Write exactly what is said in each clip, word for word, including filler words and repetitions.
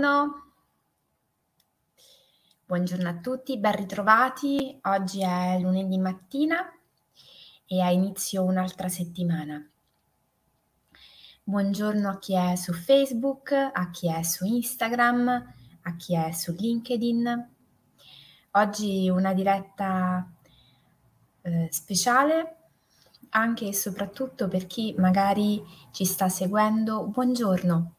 Buongiorno. Buongiorno a tutti, ben ritrovati. Oggi è lunedì mattina e ha inizio un'altra settimana. Buongiorno a chi è su Facebook, a chi è su Instagram, a chi è su LinkedIn. Oggi una diretta eh, speciale anche e soprattutto per chi magari ci sta seguendo. Buongiorno.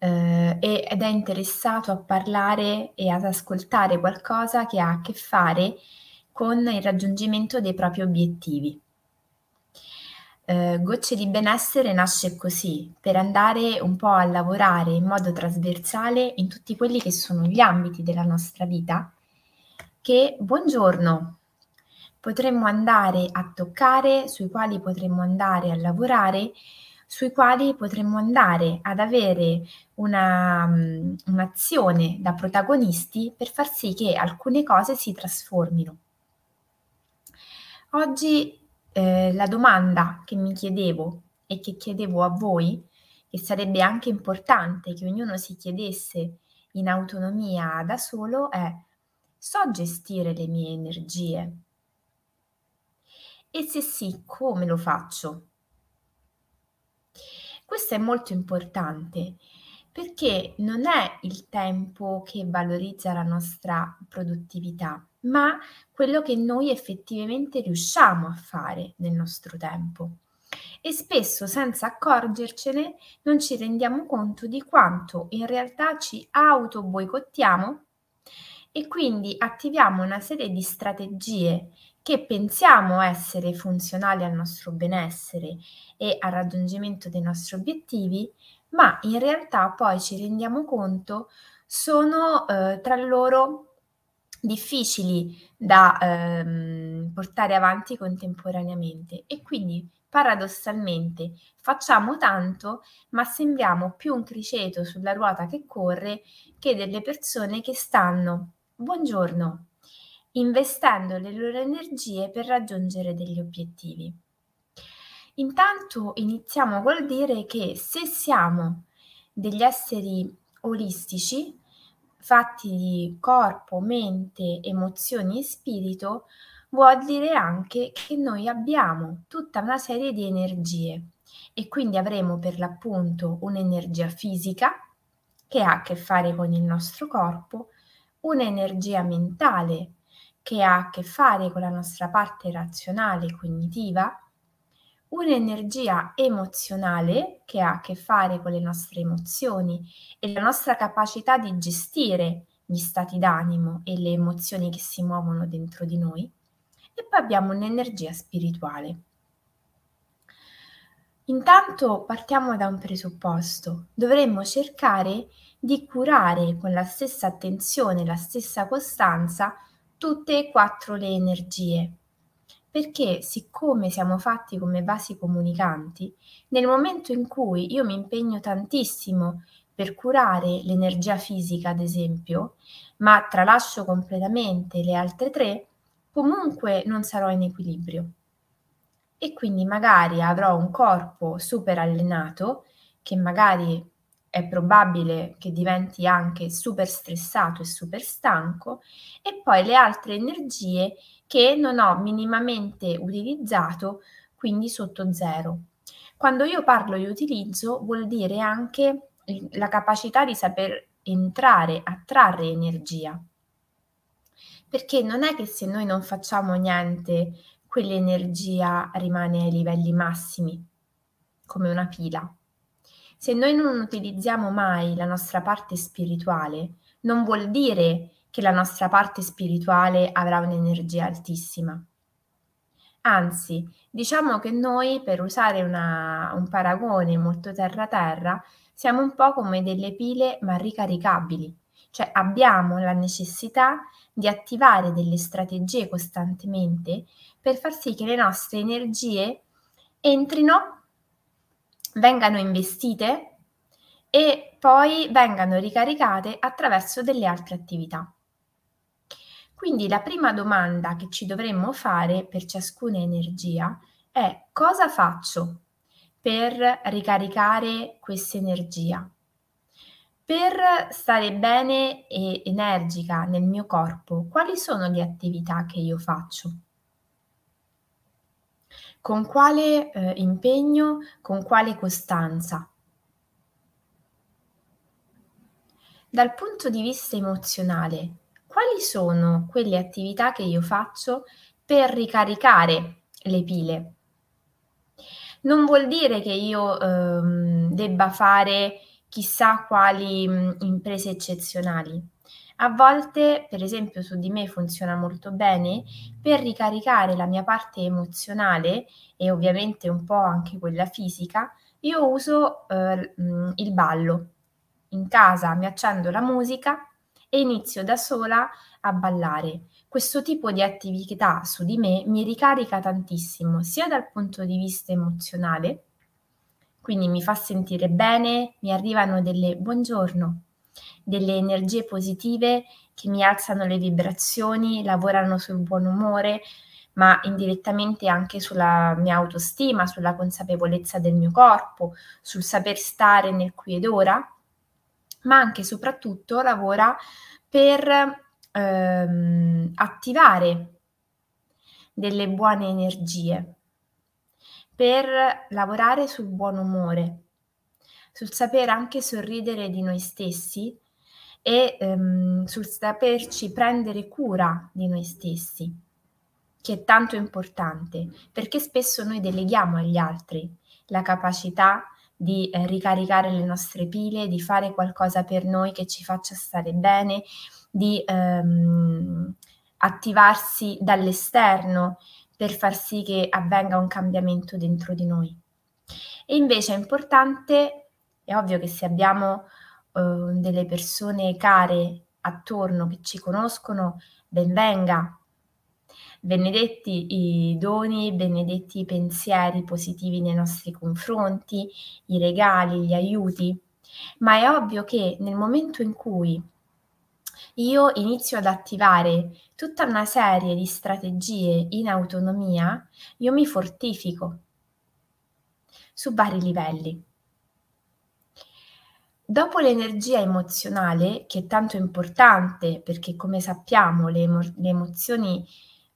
Uh, ed è interessato a parlare e ad ascoltare qualcosa che ha a che fare con il raggiungimento dei propri obiettivi. Uh, Gocce di benessere nasce così, per andare un po' a lavorare in modo trasversale in tutti quelli che sono gli ambiti della nostra vita, che, buongiorno, potremmo andare a toccare, sui quali potremmo andare a lavorare, sui quali potremmo andare ad avere una, um, un'azione da protagonisti per far sì che alcune cose si trasformino. Oggi eh, la domanda che mi chiedevo e che chiedevo a voi, che sarebbe anche importante che ognuno si chiedesse in autonomia da solo, è: so gestire le mie energie? E se sì, come lo faccio? Questo è molto importante perché non è il tempo che valorizza la nostra produttività, ma quello che noi effettivamente riusciamo a fare nel nostro tempo. E spesso, senza accorgercene, non ci rendiamo conto di quanto in realtà ci autoboicottiamo e quindi attiviamo una serie di strategie che pensiamo essere funzionali al nostro benessere e al raggiungimento dei nostri obiettivi, ma in realtà poi ci rendiamo conto sono eh, tra loro difficili da ehm, portare avanti contemporaneamente, e quindi paradossalmente facciamo tanto ma sembriamo più un criceto sulla ruota che corre che delle persone che stanno, buongiorno, investendo le loro energie per raggiungere degli obiettivi. Intanto iniziamo col dire che se siamo degli esseri olistici, fatti di corpo, mente, emozioni e spirito, vuol dire anche che noi abbiamo tutta una serie di energie e quindi avremo per l'appunto un'energia fisica che ha a che fare con il nostro corpo, un'energia mentale che ha a che fare con la nostra parte razionale e cognitiva, un'energia emozionale che ha a che fare con le nostre emozioni e la nostra capacità di gestire gli stati d'animo e le emozioni che si muovono dentro di noi, e poi abbiamo un'energia spirituale. Intanto partiamo da un presupposto: dovremmo cercare di curare con la stessa attenzione, la stessa costanza, tutte e quattro le energie, perché siccome siamo fatti come vasi comunicanti, nel momento in cui io mi impegno tantissimo per curare l'energia fisica, ad esempio, ma tralascio completamente le altre tre, comunque non sarò in equilibrio. E quindi magari avrò un corpo super allenato, che magari è probabile che diventi anche super stressato e super stanco, e poi le altre energie che non ho minimamente utilizzato, quindi sotto zero. Quando io parlo di utilizzo, vuol dire anche la capacità di saper entrare, attrarre energia. Perché non è che se noi non facciamo niente, quell'energia rimane ai livelli massimi, come una pila. Se noi non utilizziamo mai la nostra parte spirituale, non vuol dire che la nostra parte spirituale avrà un'energia altissima. Anzi, diciamo che noi, per usare una, un paragone molto terra-terra, siamo un po' come delle pile ma ricaricabili. Cioè abbiamo la necessità di attivare delle strategie costantemente per far sì che le nostre energie entrino, vengano investite e poi vengano ricaricate attraverso delle altre attività. Quindi la prima domanda che ci dovremmo fare per ciascuna energia è: cosa faccio per ricaricare questa energia? Per stare bene e energica nel mio corpo, quali sono le attività che io faccio? Con quale eh, impegno, con quale costanza? Dal punto di vista emozionale, quali sono quelle attività che io faccio per ricaricare le pile? Non vuol dire che io ehm, debba fare chissà quali mh, imprese eccezionali. A volte, per esempio, su di me funziona molto bene per ricaricare la mia parte emozionale e ovviamente un po' anche quella fisica. Io uso eh, il ballo. In casa mi accendo la musica e inizio da sola a ballare. Questo tipo di attività su di me mi ricarica tantissimo, sia dal punto di vista emozionale, quindi mi fa sentire bene, mi arrivano delle buongiorno, delle energie positive che mi alzano le vibrazioni, lavorano sul buon umore, ma indirettamente anche sulla mia autostima, sulla consapevolezza del mio corpo, sul saper stare nel qui ed ora, ma anche e soprattutto lavora per ehm, attivare delle buone energie, per lavorare sul buon umore, sul saper anche sorridere di noi stessi e ehm, sul saperci prendere cura di noi stessi, che è tanto importante, perché spesso noi deleghiamo agli altri la capacità di eh, ricaricare le nostre pile, di fare qualcosa per noi che ci faccia stare bene, di ehm, attivarsi dall'esterno per far sì che avvenga un cambiamento dentro di noi. E invece è importante, è ovvio che se abbiamo eh, delle persone care attorno che ci conoscono, ben venga, benedetti i doni, benedetti i pensieri positivi nei nostri confronti, i regali, gli aiuti, ma è ovvio che nel momento in cui io inizio ad attivare tutta una serie di strategie in autonomia, io mi fortifico su vari livelli. Dopo l'energia emozionale, che è tanto importante perché, come sappiamo, le, emo- le emozioni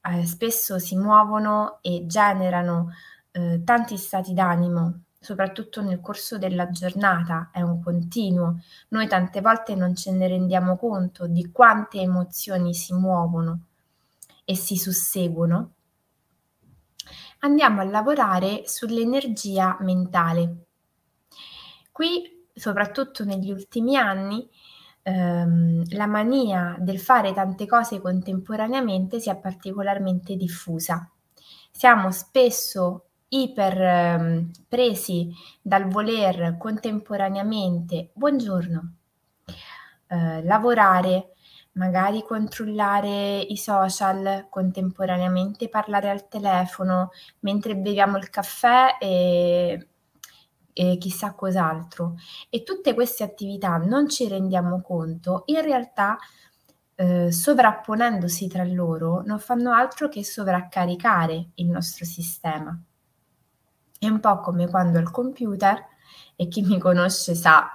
eh, spesso si muovono e generano eh, tanti stati d'animo, soprattutto nel corso della giornata, è un continuo. Noi tante volte non ce ne rendiamo conto di quante emozioni si muovono e si susseguono. Andiamo a lavorare sull'energia mentale. Qui, soprattutto negli ultimi anni, ehm, la mania del fare tante cose contemporaneamente si è particolarmente diffusa. Siamo spesso iper presi dal voler contemporaneamente, buongiorno, eh, lavorare, magari controllare i social, contemporaneamente parlare al telefono, mentre beviamo il caffè e, e chissà cos'altro. E tutte queste attività non ci rendiamo conto, in realtà eh, sovrapponendosi tra loro non fanno altro che sovraccaricare il nostro sistema. È un po' come quando al computer, e chi mi conosce sa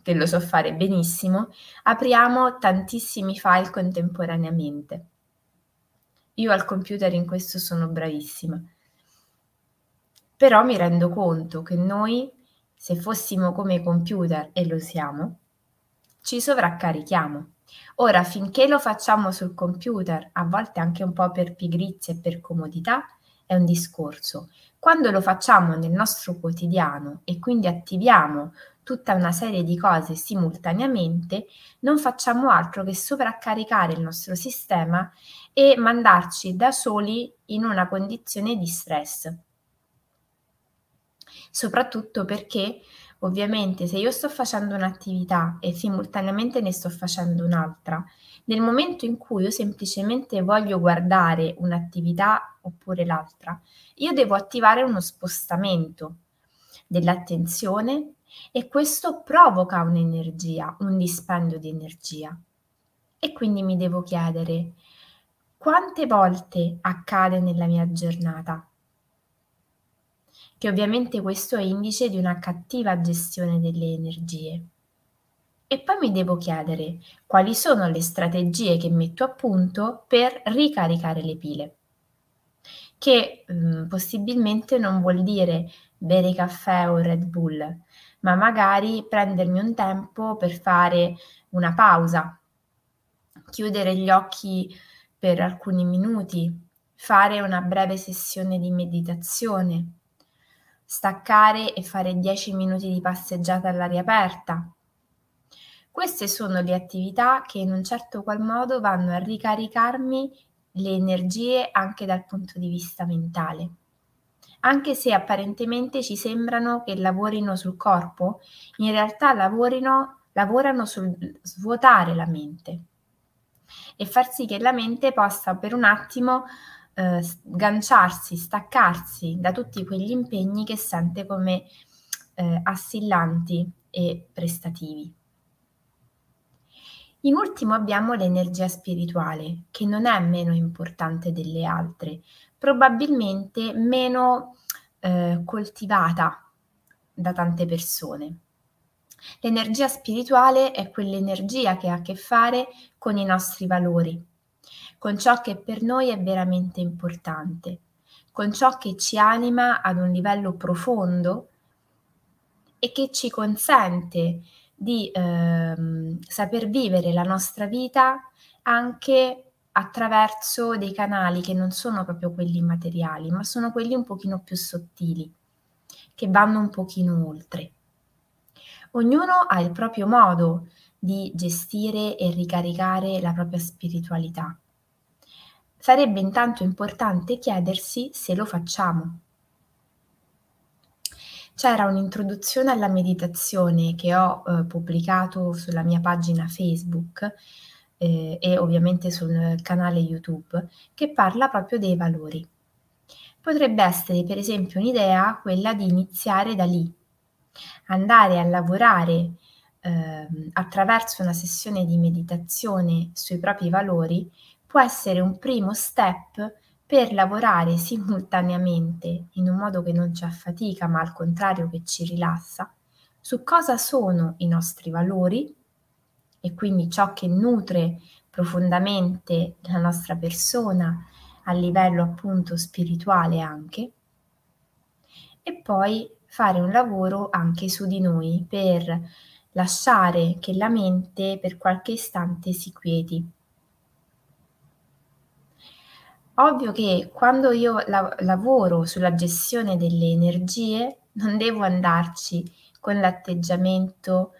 che lo so fare benissimo, apriamo tantissimi file contemporaneamente. Io al computer in questo sono bravissima, però mi rendo conto che noi, se fossimo come i computer, e lo siamo, ci sovraccarichiamo. Ora, finché lo facciamo sul computer, a volte anche un po' per pigrizia e per comodità, è un discorso. Quando lo facciamo nel nostro quotidiano e quindi attiviamo tutta una serie di cose simultaneamente, non facciamo altro che sovraccaricare il nostro sistema e mandarci da soli in una condizione di stress. Soprattutto perché, ovviamente, se io sto facendo un'attività e simultaneamente ne sto facendo un'altra, nel momento in cui io semplicemente voglio guardare un'attività oppure l'altra, io devo attivare uno spostamento dell'attenzione e questo provoca un'energia, un dispendio di energia. E quindi mi devo chiedere quante volte accade nella mia giornata, che ovviamente questo è indice di una cattiva gestione delle energie. E poi mi devo chiedere quali sono le strategie che metto a punto per ricaricare le pile, che mh, possibilmente non vuol dire bere caffè o Red Bull, ma magari prendermi un tempo per fare una pausa, chiudere gli occhi per alcuni minuti, fare una breve sessione di meditazione, staccare e fare dieci minuti di passeggiata all'aria aperta. Queste sono le attività che in un certo qual modo vanno a ricaricarmi le energie anche dal punto di vista mentale. Anche se apparentemente ci sembrano che lavorino sul corpo, in realtà lavorino, lavorano sul svuotare la mente e far sì che la mente possa per un attimo eh, sganciarsi, staccarsi da tutti quegli impegni che sente come eh, assillanti e prestativi. In ultimo abbiamo l'energia spirituale, che non è meno importante delle altre, probabilmente meno eh, coltivata da tante persone. L'energia spirituale è quell'energia che ha a che fare con i nostri valori, con ciò che per noi è veramente importante, con ciò che ci anima ad un livello profondo e che ci consente di ehm, saper vivere la nostra vita anche attraverso dei canali che non sono proprio quelli materiali, ma sono quelli un pochino più sottili, che vanno un pochino oltre. Ognuno ha il proprio modo di gestire e ricaricare la propria spiritualità. Sarebbe intanto importante chiedersi se lo facciamo. C'era un'introduzione alla meditazione che ho eh, pubblicato sulla mia pagina Facebook eh, e ovviamente sul canale YouTube, che parla proprio dei valori. Potrebbe essere per esempio un'idea quella di iniziare da lì, andare a lavorare eh, attraverso una sessione di meditazione sui propri valori. Può essere un primo step per lavorare simultaneamente, in un modo che non ci affatica, ma al contrario che ci rilassa, su cosa sono i nostri valori e quindi ciò che nutre profondamente la nostra persona a livello appunto spirituale anche, e poi fare un lavoro anche su di noi per lasciare che la mente per qualche istante si quieti. Ovvio che quando io la- lavoro sulla gestione delle energie non devo andarci con l'atteggiamento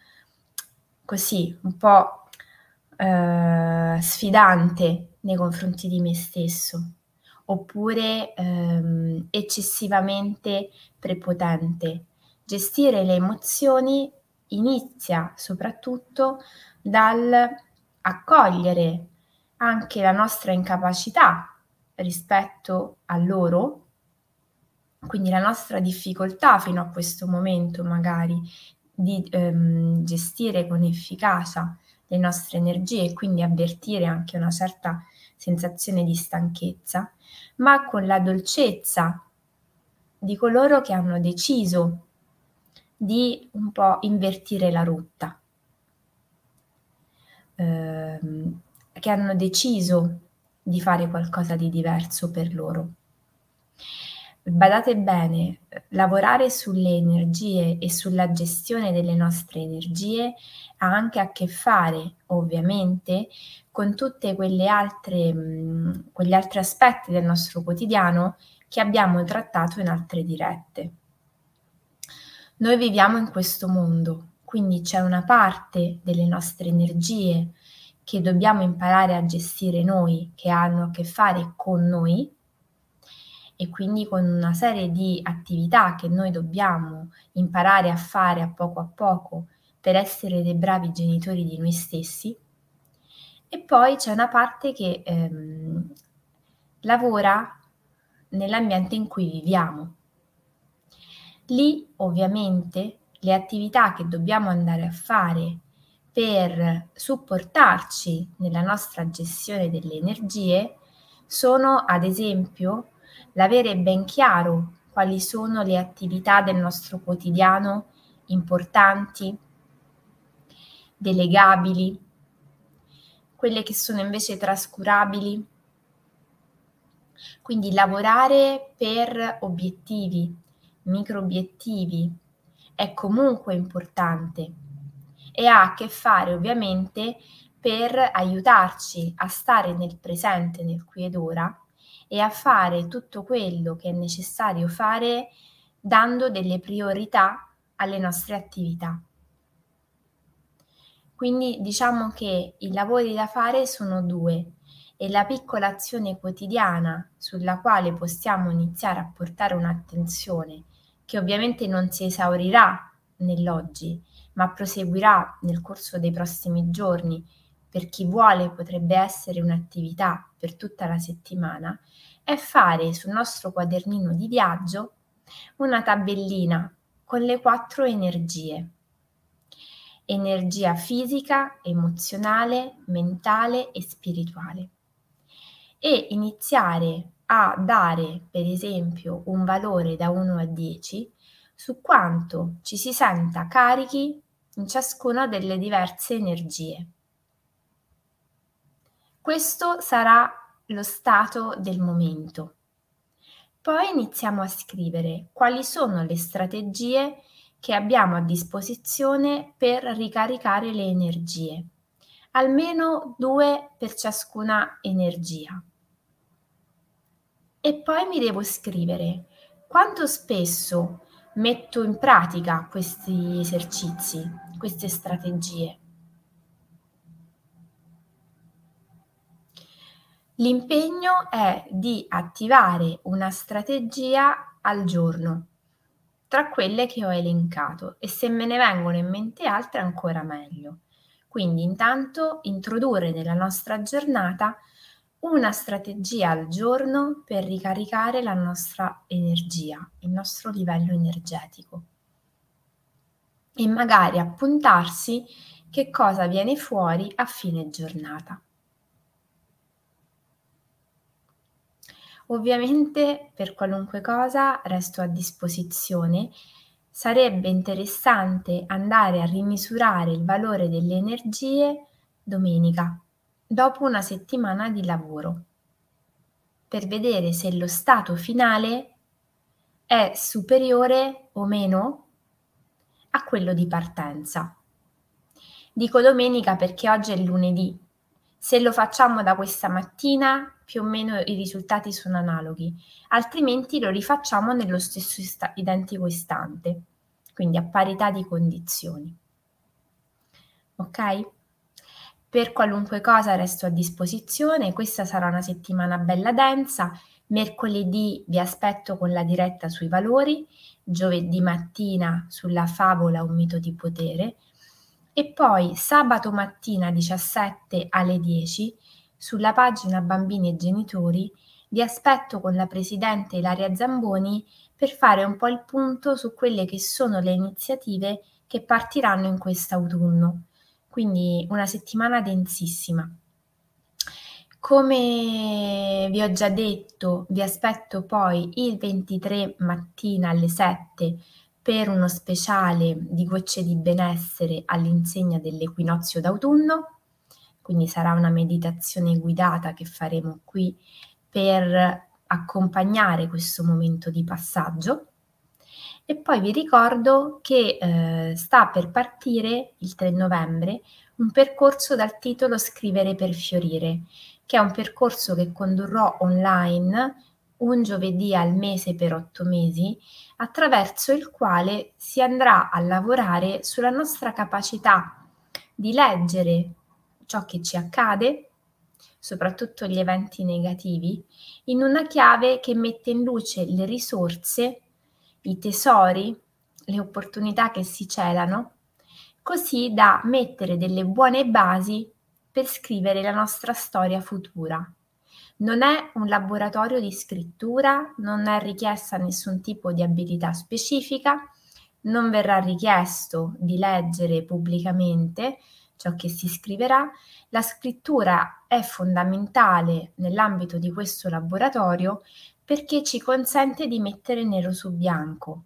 così un po' eh, sfidante nei confronti di me stesso, oppure ehm, eccessivamente prepotente. Gestire le emozioni inizia soprattutto dal accogliere anche la nostra incapacità rispetto a loro, quindi la nostra difficoltà fino a questo momento magari di ehm, gestire con efficacia le nostre energie e quindi avvertire anche una certa sensazione di stanchezza, ma con la dolcezza di coloro che hanno deciso di un po' invertire la rotta, ehm, che hanno deciso di fare qualcosa di diverso per loro. Badate bene, lavorare sulle energie e sulla gestione delle nostre energie ha anche a che fare, ovviamente, con tutte quelle altre mh, quegli altri aspetti del nostro quotidiano che abbiamo trattato in altre dirette. Noi viviamo in questo mondo, quindi c'è una parte delle nostre energie che dobbiamo imparare a gestire noi, che hanno a che fare con noi e quindi con una serie di attività che noi dobbiamo imparare a fare a poco a poco per essere dei bravi genitori di noi stessi. E poi c'è una parte che ehm, lavora nell'ambiente in cui viviamo. Lì ovviamente le attività che dobbiamo andare a fare per supportarci nella nostra gestione delle energie sono, ad esempio, l'avere ben chiaro quali sono le attività del nostro quotidiano importanti, delegabili, quelle che sono invece trascurabili. Quindi lavorare per obiettivi, micro obiettivi, è comunque importante e ha a che fare ovviamente per aiutarci a stare nel presente, nel qui ed ora, e a fare tutto quello che è necessario fare dando delle priorità alle nostre attività. Quindi diciamo che i lavori da fare sono due e la piccola azione quotidiana sulla quale possiamo iniziare a portare un'attenzione che ovviamente non si esaurirà nell'oggi, ma proseguirà nel corso dei prossimi giorni. Per chi vuole potrebbe essere un'attività per tutta la settimana, è fare sul nostro quadernino di viaggio una tabellina con le quattro energie. Energia fisica, emozionale, mentale e spirituale. E iniziare a dare, per esempio, un valore da uno a dieci su quanto ci si senta carichi in ciascuna delle diverse energie. Questo sarà lo stato del momento. Poi iniziamo a scrivere quali sono le strategie che abbiamo a disposizione per ricaricare le energie, almeno due per ciascuna energia. E poi mi devo scrivere quanto spesso metto in pratica questi esercizi, queste strategie. L'impegno è di attivare una strategia al giorno tra quelle che ho elencato, e se me ne vengono in mente altre ancora meglio. Quindi intanto introdurre nella nostra giornata una strategia al giorno per ricaricare la nostra energia, il nostro livello energetico, e magari appuntarsi che cosa viene fuori a fine giornata. Ovviamente per qualunque cosa resto a disposizione. Sarebbe interessante andare a rimisurare il valore delle energie domenica, dopo una settimana di lavoro, per vedere se lo stato finale è superiore o meno a quello di partenza. Dico domenica perché oggi è lunedì. Se lo facciamo da questa mattina, più o meno i risultati sono analoghi, altrimenti lo rifacciamo nello stesso ist- identico istante, quindi a parità di condizioni. Ok? Per qualunque cosa resto a disposizione. Questa sarà una settimana bella densa. Mercoledì vi aspetto con la diretta sui valori, giovedì mattina sulla favola Un mito di potere, e poi sabato mattina diciassette alle dieci sulla pagina Bambini e Genitori vi aspetto con la presidente Ilaria Zamboni per fare un po' il punto su quelle che sono le iniziative che partiranno in quest'autunno. Quindi una settimana densissima. Come vi ho già detto, vi aspetto poi il ventitré mattina alle sette per uno speciale di Gocce di benessere all'insegna dell'equinozio d'autunno, quindi sarà una meditazione guidata che faremo qui per accompagnare questo momento di passaggio. E poi vi ricordo che eh, sta per partire il tre novembre un percorso dal titolo Scrivere per fiorire, che è un percorso che condurrò online un giovedì al mese per otto mesi, attraverso il quale si andrà a lavorare sulla nostra capacità di leggere ciò che ci accade, soprattutto gli eventi negativi, in una chiave che mette in luce le risorse, i tesori, le opportunità che si celano, così da mettere delle buone basi per scrivere la nostra storia futura. Non è un laboratorio di scrittura, non è richiesta nessun tipo di abilità specifica, non verrà richiesto di leggere pubblicamente ciò che si scriverà. La scrittura è fondamentale nell'ambito di questo laboratorio perché ci consente di mettere nero su bianco,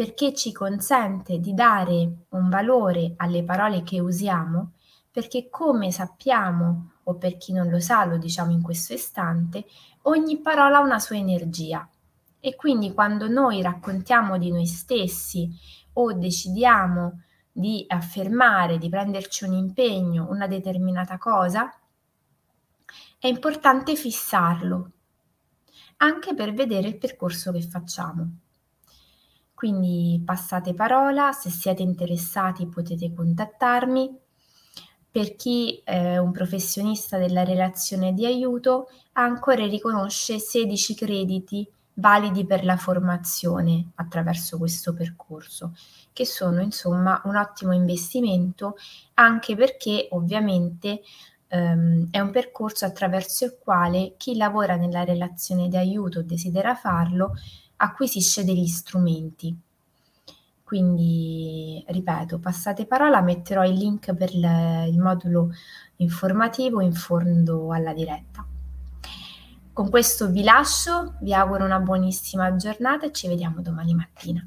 perché ci consente di dare un valore alle parole che usiamo, perché come sappiamo, o per chi non lo sa, lo diciamo in questo istante, ogni parola ha una sua energia. E quindi quando noi raccontiamo di noi stessi o decidiamo di affermare, di prenderci un impegno, una determinata cosa, è importante fissarlo, anche per vedere il percorso che facciamo. Quindi passate parola, se siete interessati potete contattarmi. Per chi è un professionista della relazione di aiuto, Ancore riconosce sedici crediti validi per la formazione attraverso questo percorso, che sono insomma un ottimo investimento, anche perché ovviamente ehm, è un percorso attraverso il quale chi lavora nella relazione di aiuto o desidera farlo acquisisce degli strumenti. Quindi, ripeto, passate parola, metterò il link per le, il modulo informativo in fondo alla diretta. Con questo vi lascio, vi auguro una buonissima giornata e ci vediamo domani mattina.